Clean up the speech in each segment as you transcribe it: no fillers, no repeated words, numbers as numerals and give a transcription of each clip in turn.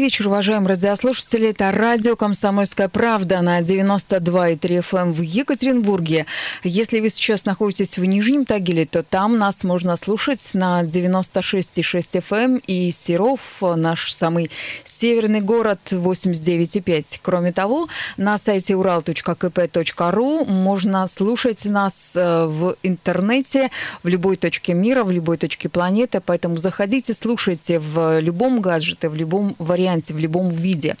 вечер, уважаемые радиослушатели. Это радио «Комсомольская правда» на 92,3 FM в Екатеринбурге. Если вы сейчас находитесь в Нижнем Тагиле, то там нас можно слушать на 96,6 FM и Серов, наш самый северный город, 89,5. Кроме того, на сайте ural.kp.ru можно слушать нас в интернете в любой точке мира, в любой точке планеты. Поэтому заходите, слушайте в любом гаджете, в любом варианте, в любом виде.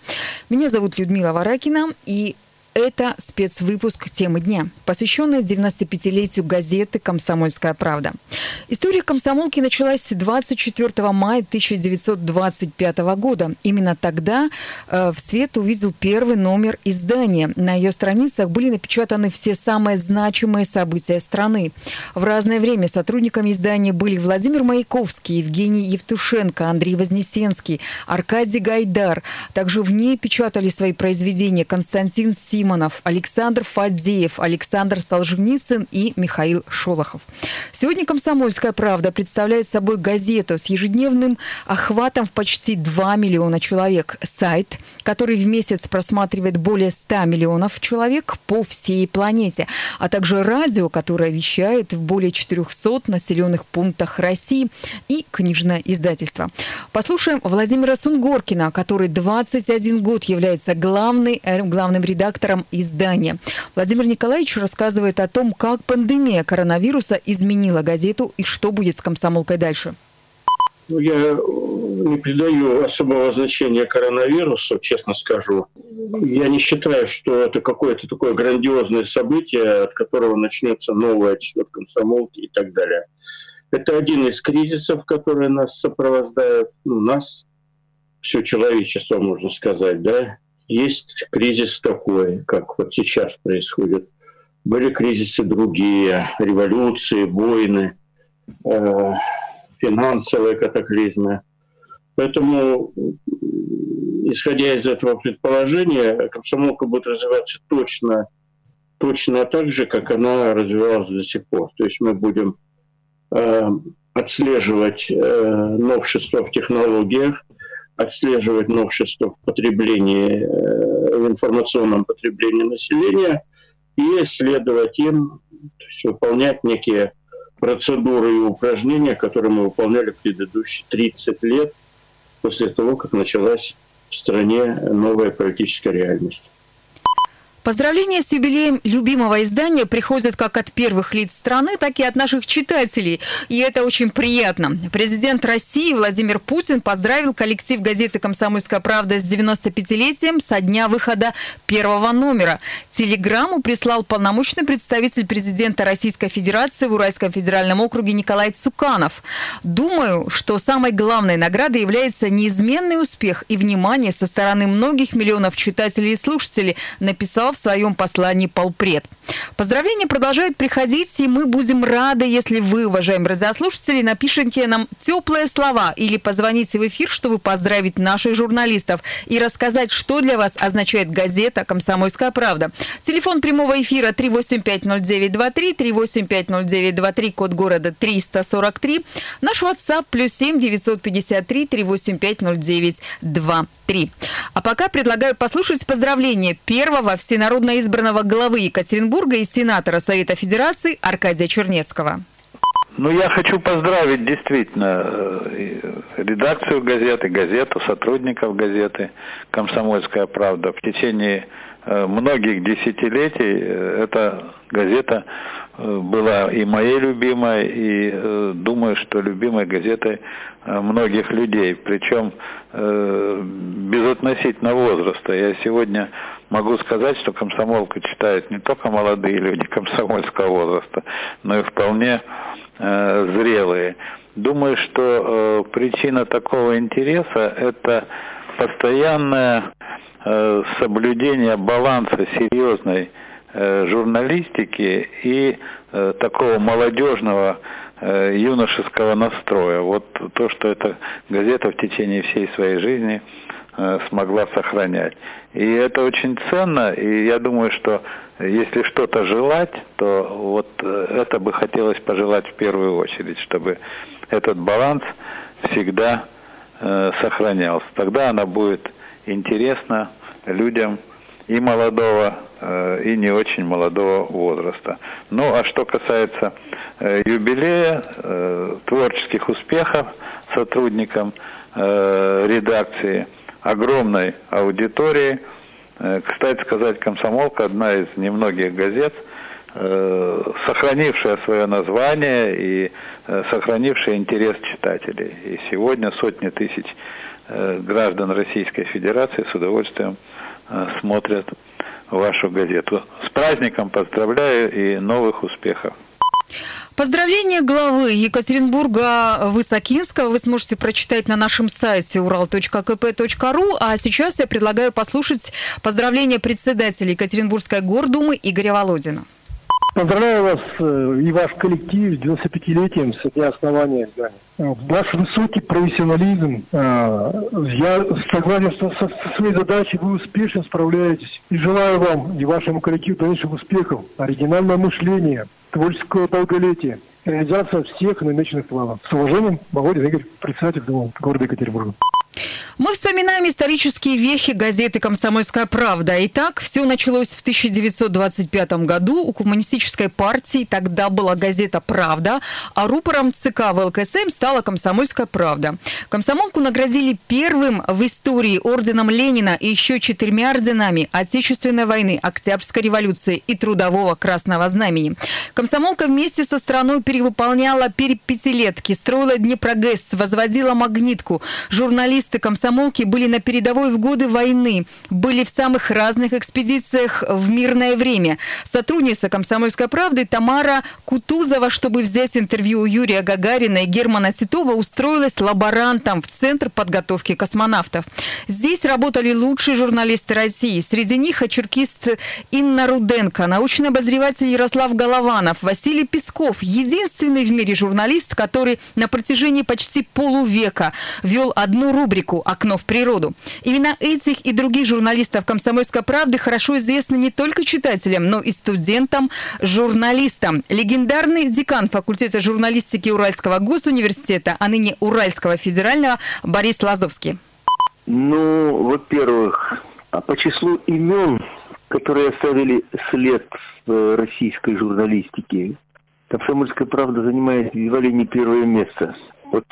Меня зовут Людмила Варакина, и это спецвыпуск «Темы дня», посвященный 95-летию газеты «Комсомольская правда». История комсомолки началась 24 мая 1925 года. Именно тогда в свет увидел первый номер издания. На ее страницах были напечатаны все самые значимые события страны. В разное время сотрудниками издания были Владимир Маяковский, Евгений Евтушенко, Андрей Вознесенский, Аркадий Гайдар. Также в ней печатали свои произведения Константин Сим, Александр Фадеев, Александр Солженицын и Михаил Шолохов. Сегодня «Комсомольская правда» представляет собой газету с ежедневным охватом в почти 2 миллиона человек. Сайт, который в месяц просматривает более 100 миллионов человек по всей планете, а также радио, которое вещает в более 400 населенных пунктах России, и книжное издательство. Послушаем Владимира Сунгоркина, который 21 год является главным редактором издания. Владимир Николаевич рассказывает о том, как пандемия коронавируса изменила газету и что будет с «Комсомолкой» дальше. Я не придаю особого значения коронавирусу, честно скажу. Я не считаю, что это какое-то такое грандиозное событие, от которого начнется новый отчет «Комсомолки» и так далее. Это один из кризисов, которые нас сопровождают, все человечество, можно сказать, да. Есть кризис такой, как вот сейчас происходит. Были кризисы другие, революции, войны, финансовые катаклизмы. Поэтому, исходя из этого предположения, комсомолка будет развиваться точно так же, как она развивалась до сих пор. То есть мы будем отслеживать новшества в технологиях, отслеживать новшества в потреблении, в информационном потреблении населения и следовать им, то есть выполнять некие процедуры и упражнения, которые мы выполняли предыдущие 30 лет после того, как началась в стране новая политическая реальность. Поздравления с юбилеем любимого издания приходят как от первых лиц страны, так и от наших читателей. И это очень приятно. Президент России Владимир Путин поздравил коллектив газеты «Комсомольская правда» с 95-летием со дня выхода первого номера. Телеграмму прислал полномочный представитель президента Российской Федерации в Уральском федеральном округе Николай Цуканов. «Думаю, что самой главной наградой является неизменный успех и внимание со стороны многих миллионов читателей и слушателей», написал в своем послании полпред. Поздравления продолжают приходить, и мы будем рады, если вы, уважаемые радиослушатели, напишите нам теплые слова или позвоните в эфир, чтобы поздравить наших журналистов и рассказать, что для вас означает газета «Комсомольская правда». Телефон прямого эфира 3850923, 3850923, код города 343. Наш WhatsApp +7 953 3850923. А пока предлагаю послушать поздравления первого всенародно избранного главы Екатеринбурга и сенатора Совета Федерации Аркадия Чернецкого. Я хочу поздравить действительно редакцию газеты, газету, сотрудников газеты «Комсомольская правда». В течение многих десятилетий эта газета была и моей любимой, и думаю, что любимой газетой многих людей, причем безотносительно возраста. Я сегодня могу сказать, что «Комсомолку» читают не только молодые люди комсомольского возраста, но и вполне зрелые. Думаю, что причина такого интереса – это постоянное соблюдение баланса серьезной журналистики и такого молодежного юношеского настроя. Вот то, что эта газета в течение всей своей жизни смогла сохранять. И это очень ценно, и я думаю, что если что-то желать, то вот это бы хотелось пожелать в первую очередь, чтобы этот баланс всегда сохранялся. Тогда она будет интересна людям и молодого, и не очень молодого возраста. Ну, а что касается юбилея, творческих успехов сотрудникам редакции, огромной аудитории. Кстати сказать, «Комсомолка» — одна из немногих газет, сохранившая свое название и сохранившая интерес читателей. И сегодня сотни тысяч граждан Российской Федерации с удовольствием смотрят вашу газету. С праздником поздравляю и новых успехов! Поздравления главы Екатеринбурга Высокинского вы сможете прочитать на нашем сайте ural.kp.ru. А сейчас я предлагаю послушать поздравления председателя Екатеринбургской гордумы Игоря Володина. Поздравляю вас и ваш коллектив с 95-летием со дня основания. Ваш высокий профессионализм. Я согласен со своей задачей, вы успешно справляетесь. И желаю вам и вашему коллективу дальнейших успехов, оригинального мышления, творческого долголетия, реализация всех намеченных планов. С уважением, Молодин Игорь, председатель Думы города Екатеринбурга. Мы вспоминаем исторические вехи газеты «Комсомольская правда». Итак, все началось в 1925 году. У коммунистической партии тогда была газета «Правда», а рупором ЦК ВЛКСМ стала «Комсомольская правда». «Комсомолку» наградили первым в истории орденом Ленина и еще 4 орденами Отечественной войны, Октябрьской революции и Трудового Красного Знамени. «Комсомолка» вместе со страной перевыполняла пятилетки, строила Днепрогэс, возводила магнитку. Журналисты «Комсомолки» были на передовой в годы войны, были в самых разных экспедициях в мирное время. Сотрудница «Комсомольской правды» Тамара Кутузова, чтобы взять интервью у Юрия Гагарина и Германа Титова, устроилась лаборантом в Центр подготовки космонавтов. Здесь работали лучшие журналисты России. Среди них очеркист Инна Руденко, научный обозреватель Ярослав Голованов, Василий Песков, единственный в мире журналист, который на протяжении почти полувека вел одну рубрику «Окно в природу». Именно этих и других журналистов «Комсомольской правды» хорошо известны не только читателям, но и студентам-журналистам. Легендарный декан факультета журналистики Уральского госуниверситета, а ныне Уральского федерального, Борис Лазовский. Ну, во-первых, по числу имен, которые оставили след российской журналистики, «Комсомольская правда» занимает едва ли не первое место. Вот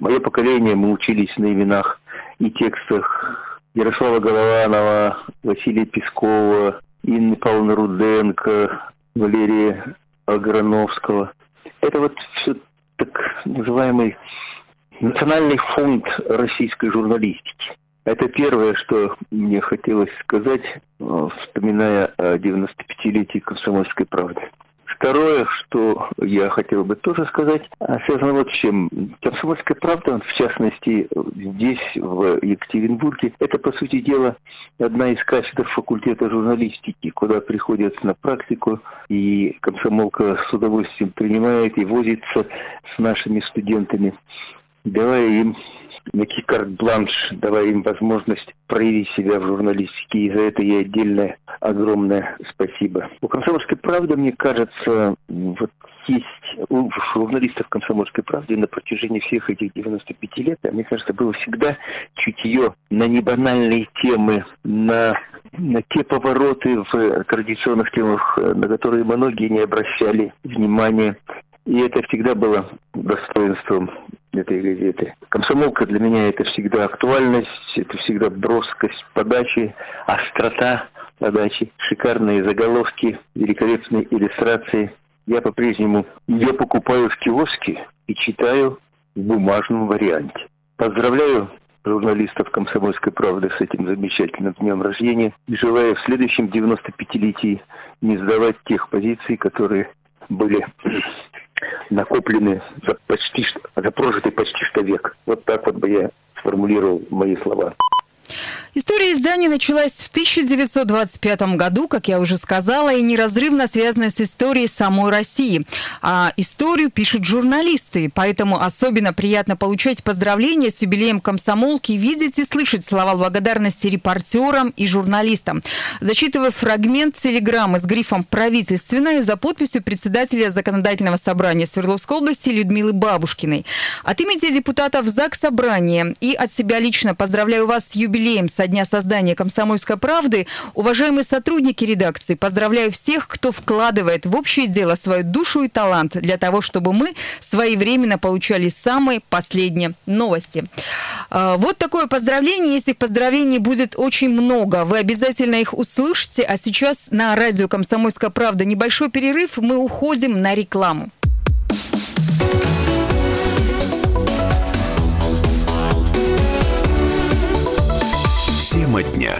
мое поколение, мы учились на именах и текстах Ярослава Голованова, Василия Пескова, Инны Павловны Руденко, Валерия Аграновского. Это вот все так называемый национальный фонд российской журналистики. Это первое, что мне хотелось сказать, вспоминая о 95-летии «Комсомольской правды». Второе, что я хотел бы тоже сказать, связано вот с чем. «Комсомольская правда», в частности, здесь, в Екатеринбурге, это, по сути дела, одна из кафедр факультета журналистики, куда приходят на практику, и «Комсомолка» с удовольствием принимает и возится с нашими студентами, давая им некий карт-бланш, давая им возможность проявить себя в журналистике, и за это ей отдельное огромное спасибо. У «Комсомольской правды», мне кажется, вот есть у журналистов «Комсомольской правды» на протяжении всех этих 95 лет, мне кажется, было всегда чутье на небанальные темы, на те повороты в традиционных темах, на которые многие не обращали внимания. И это всегда было достоинством этой газеты. «Комсомолка» для меня — это всегда актуальность, это всегда броскость подачи, острота подачи, шикарные заголовки, великолепные иллюстрации. Я по-прежнему ее покупаю в киоске и читаю в бумажном варианте. Поздравляю журналистов «Комсомольской правды» с этим замечательным днем рождения и желаю в следующем 95-летии не сдавать тех позиций, которые были накоплены за прожитый почти что век. Вот так вот бы я сформулировал мои слова. История издания началась в 1925 году, как я уже сказала, и неразрывно связана с историей самой России. А историю пишут журналисты, поэтому особенно приятно получать поздравления с юбилеем комсомолки, видеть и слышать слова благодарности репортерам и журналистам. Зачитывая фрагмент телеграммы с грифом «Правительственная» за подписью председателя Законодательного собрания Свердловской области Людмилы Бабушкиной. От имени депутатов ЗАГС собрания и от себя лично поздравляю вас с юбилеем со дня создания «Комсомольской правды». Уважаемые сотрудники редакции, поздравляю всех, кто вкладывает в общее дело свою душу и талант для того, чтобы мы своевременно получали самые последние новости. Вот такое поздравление. Если поздравлений будет очень много, вы обязательно их услышите. А сейчас на радио «Комсомольская правда» небольшой перерыв. Мы уходим на рекламу. Дня.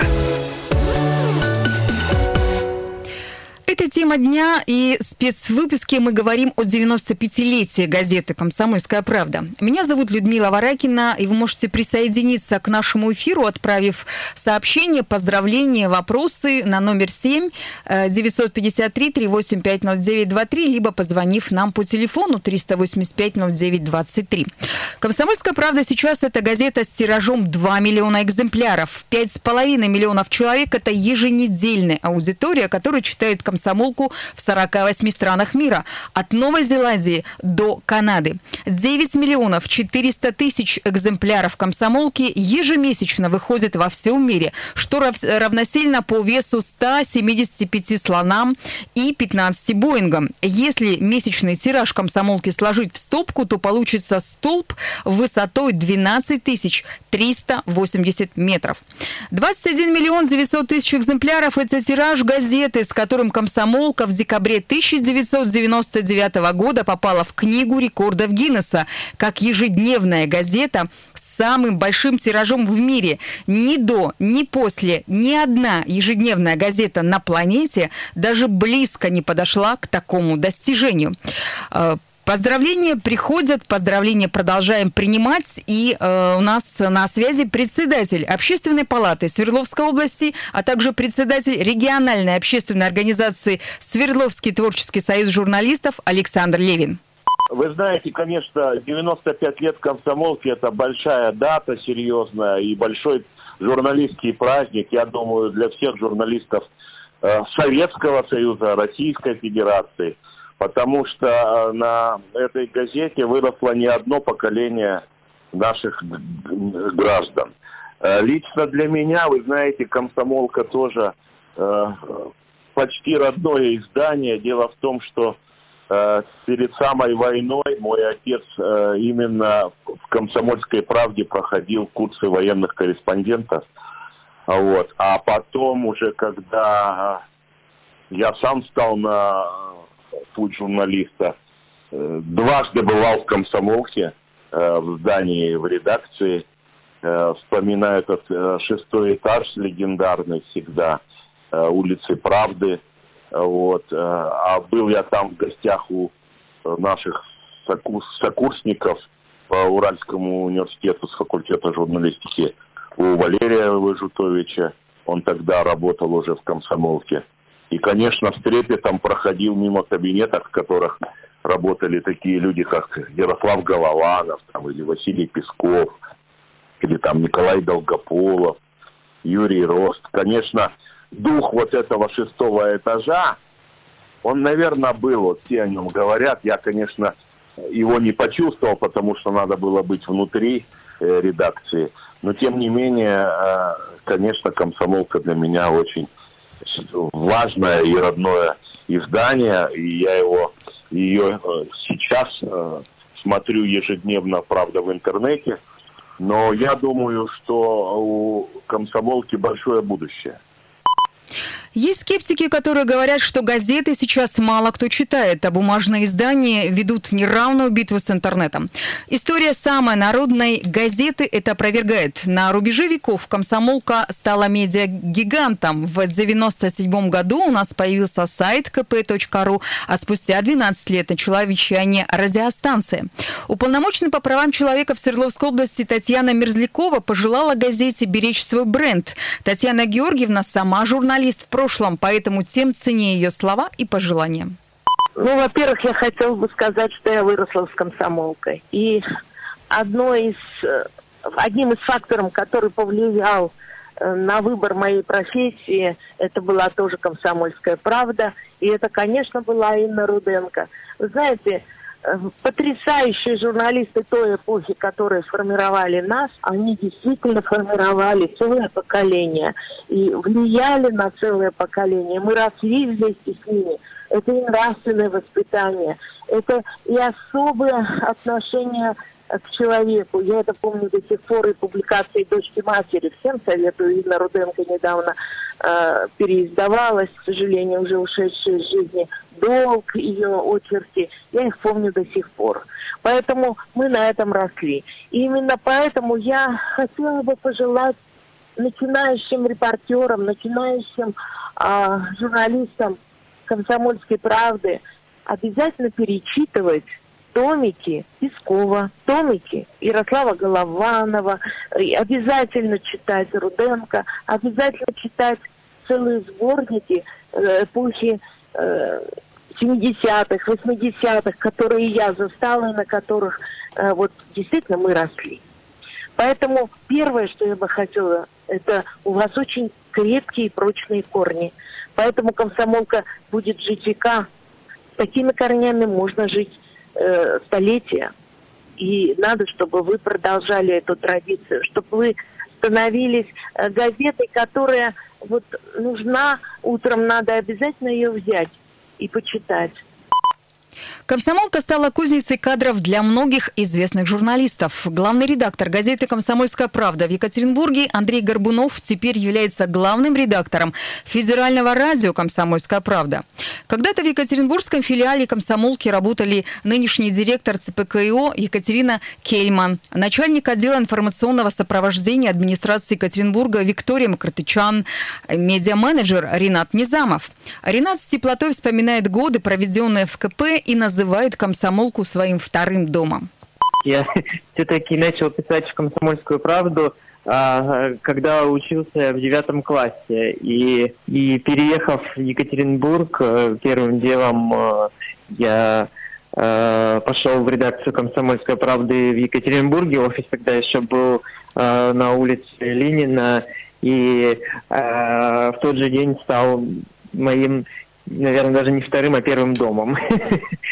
Это тема дня, и в спецвыпуске мы говорим о 95-летии газеты «Комсомольская правда». Меня зовут Людмила Варакина, и вы можете присоединиться к нашему эфиру, отправив сообщения, поздравления, вопросы на номер 7-953-385-0923, либо позвонив нам по телефону 385-0923. «Комсомольская правда» сейчас – это газета с тиражом 2 миллиона экземпляров. 5,5 миллионов человек – это еженедельная аудитория, которая читает «Комсомольская правда». Комсомолку в 48 странах мира, от Новой Зеландии до Канады. 9 миллионов 400 тысяч экземпляров комсомолки ежемесячно выходят во всем мире, что равносильно по весу 175 слонам и 15 Боингам. Если месячный тираж комсомолки сложить в стопку, то получится столб высотой 12 380 метров. 21 миллион 900 тысяч экземпляров – это тираж газеты, с которым «Комсомолка» в декабре 1999 года попала в Книгу рекордов Гиннесса как ежедневная газета с самым большим тиражом в мире. Ни до, ни после ни одна ежедневная газета на планете даже близко не подошла к такому достижению. Поздравления приходят, поздравления продолжаем принимать. И у нас на связи председатель Общественной палаты Свердловской области, а также председатель региональной общественной организации «Свердловский творческий союз журналистов» Александр Левин. Вы знаете, конечно, 95 лет комсомолки – это большая дата, серьезная, и большой журналистский праздник, я думаю, для всех журналистов Советского Союза, Российской Федерации. Потому что на этой газете выросло не одно поколение наших граждан. Лично для меня, вы знаете, «Комсомолка» тоже почти родное издание. Дело в том, что перед самой войной мой отец именно в «Комсомольской правде» проходил курсы военных корреспондентов. Вот. А потом уже, когда я сам стал на путь журналиста, дважды бывал в «Комсомолке», в здании, в редакции. Вспоминаю этот шестой этаж легендарный всегда, улицы Правды. Вот. А был я там в гостях у наших сокурсников по Уральскому университету с факультета журналистики, у Валерия Жутовича. Он тогда работал уже в «Комсомолке». И, конечно, с трепетом проходил мимо кабинетов, в которых работали такие люди, как Ярослав Голованов, там, или Василий Песков, или там Николай Долгополов, Юрий Рост. Конечно, дух вот этого шестого этажа, он, наверное, был, вот все о нем говорят. Я, конечно, его не почувствовал, потому что надо было быть внутри редакции. Но, тем не менее, конечно, «Комсомолка» для меня очень важное и родное издание, и я ее сейчас смотрю ежедневно, правда, в интернете, но я думаю, что у «Комсомолки» большое будущее. Есть скептики, которые говорят, что газеты сейчас мало кто читает, а бумажные издания ведут неравную битву с интернетом. История самой народной газеты это опровергает. На рубеже веков «Комсомолка» стала медиагигантом. В 1997 году у нас появился сайт kp.ru, а спустя 12 лет начала вещание радиостанции. Уполномоченный по правам человека в Свердловской области Татьяна Мерзлякова пожелала газете беречь свой бренд. Татьяна Георгиевна сама журналист в прошлом, поэтому тем ценнее ее слова и пожелания. Ну, во-первых, я хотела бы сказать, что я выросла с «Комсомолкой». И одним из факторов, который повлиял на выбор моей профессии, это была тоже «Комсомольская правда». И это, конечно, была Инна Руденко. Вы знаете, потрясающие журналисты той эпохи, которые сформировали нас, они действительно формировали целое поколение и влияли на целое поколение. Мы росли вместе с ними. Это и нравственное воспитание, это и особое отношение к человеку. Я это помню до сих пор, и публикации «Дочки матери». Всем советую. Инна Руденко недавно переиздавалась, к сожалению, уже ушедшая из жизни. «Долг», ее очерки. Я их помню до сих пор. Поэтому мы на этом росли. И именно поэтому я хотела бы пожелать начинающим репортерам, начинающим журналистам «Комсомольской правды» обязательно перечитывать томики Пескова, томики Ярослава Голованова, обязательно читать Руденко, обязательно читать целые сборники эпохи 70-х, 80-х, которые я застала и на которых вот действительно мы росли. Поэтому первое, что я бы хотела, это у вас очень крепкие и прочные корни. Поэтому «Комсомолка» будет жить века. С такими корнями можно жить столетия. И надо, чтобы вы продолжали эту традицию, чтобы вы становились газетой, которая вот нужна утром, надо обязательно ее взять и почитать. «Комсомолка» стала кузницей кадров для многих известных журналистов. Главный редактор газеты «Комсомольская правда» в Екатеринбурге Андрей Горбунов теперь является главным редактором федерального радио «Комсомольская правда». Когда-то в екатеринбургском филиале «Комсомолки» работали нынешний директор ЦПКИО Екатерина Кельман, начальник отдела информационного сопровождения администрации Екатеринбурга Виктория Макартычан, медиа-менеджер Ренат Низамов. Ренат с теплотой вспоминает годы, проведенные в КП, и называет «Комсомолку» своим вторым домом. Я все-таки начал писать в «Комсомольскую правду», когда учился в 9 классе. И переехав в Екатеринбург, первым делом я пошел в редакцию «Комсомольской правды» в Екатеринбурге. Офис тогда еще был на улице Ленина. И в тот же день стал моим, наверное, даже не вторым, а первым домом.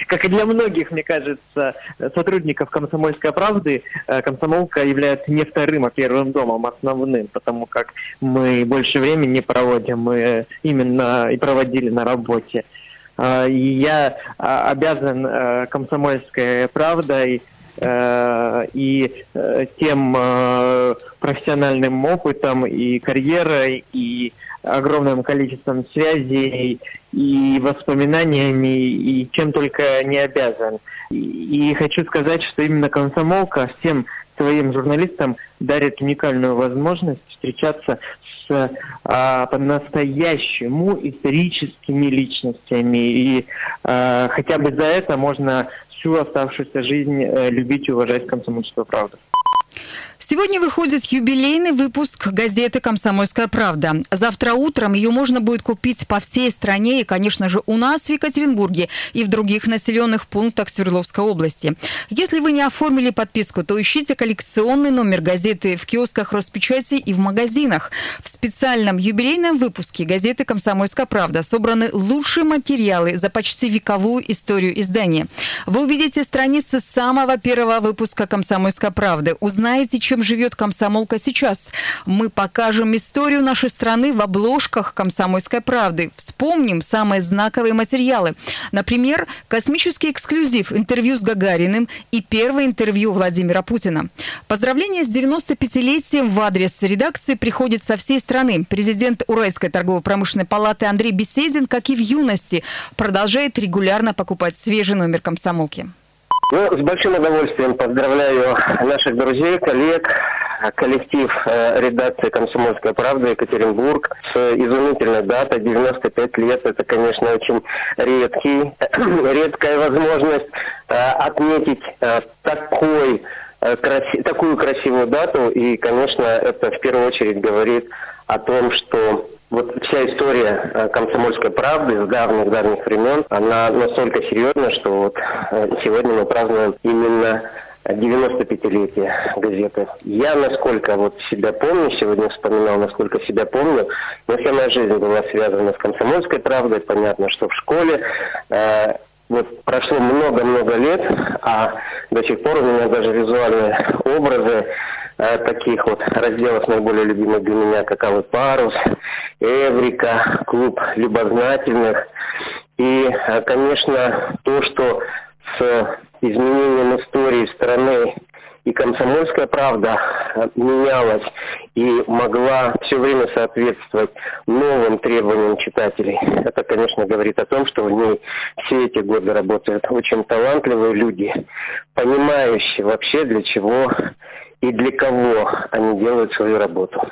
Как и для многих, мне кажется, сотрудников «Комсомольской правды», «Комсомолка» является не вторым, а первым домом, основным, потому как мы больше времени проводим именно и проводили на работе. И я обязан «Комсомольской правдой» и тем профессиональным опытом и карьерой, и огромным количеством связей, и воспоминаниями, и чем только не обязан. И хочу сказать, что именно «Комсомолка» всем своим журналистам дарит уникальную возможность встречаться с по-настоящему историческими личностями. И хотя бы за это можно всю оставшуюся жизнь любить и уважать «Комсомольскую правду». Сегодня выходит юбилейный выпуск газеты «Комсомольская правда». Завтра утром ее можно будет купить по всей стране и, конечно же, у нас в Екатеринбурге и в других населенных пунктах Свердловской области. Если вы не оформили подписку, то ищите коллекционный номер газеты в киосках Роспечати и в магазинах. В специальном юбилейном выпуске газеты «Комсомольская правда» собраны лучшие материалы за почти вековую историю издания. Вы увидите страницы самого первого выпуска «Комсомольской правды», узнаете, чем живет комсомолка сейчас. Мы покажем историю нашей страны в обложках «Комсомольской правды». Вспомним самые знаковые материалы. Например, космический эксклюзив, интервью с Гагариным и первое интервью Владимира Путина. Поздравления с 95-летием в адрес редакции приходят со всей страны. Президент Уральской торгово-промышленной палаты Андрей Беседин, как и в юности, продолжает регулярно покупать свежий номер «Комсомолки». Ну, с большим удовольствием поздравляю наших друзей, коллег, коллектив редакции «Комсомольская правда» Екатеринбург с изумительной датой, 95 лет. Это, конечно, очень редкая возможность отметить такую красивую дату. И, конечно, это в первую очередь говорит о том, что вот вся история «Комсомольской правды» с давних-давних времен, она настолько серьезна, что вот сегодня мы празднуем именно 95-летие газеты. Я, насколько вот себя помню, сегодня вспоминал, насколько себя помню, но вся моя жизнь была связана с «Комсомольской правдой». Понятно, что в школе вот прошло много-много лет, а до сих пор у меня даже визуальные образы таких вот разделов, наиболее любимых для меня, как «Алый парус», «Эврика», «Клуб любознательных». И, конечно, то, что с изменением истории страны и «Комсомольская правда» менялась и могла все время соответствовать новым требованиям читателей. Это, конечно, говорит о том, что в ней все эти годы работают очень талантливые люди, понимающие вообще, для чего и для кого они делают свою работу.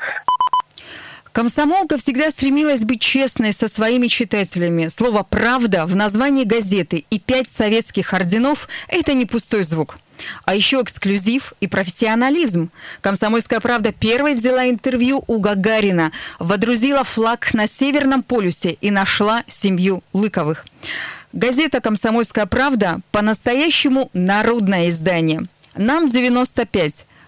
«Комсомолка» всегда стремилась быть честной со своими читателями. Слово «правда» в названии газеты и 5 советских орденов – это не пустой звук. А еще эксклюзив и профессионализм. «Комсомольская правда» первой взяла интервью у Гагарина, водрузила флаг на Северном полюсе и нашла семью Лыковых. Газета «Комсомольская правда» по-настоящему народное издание. Нам 95.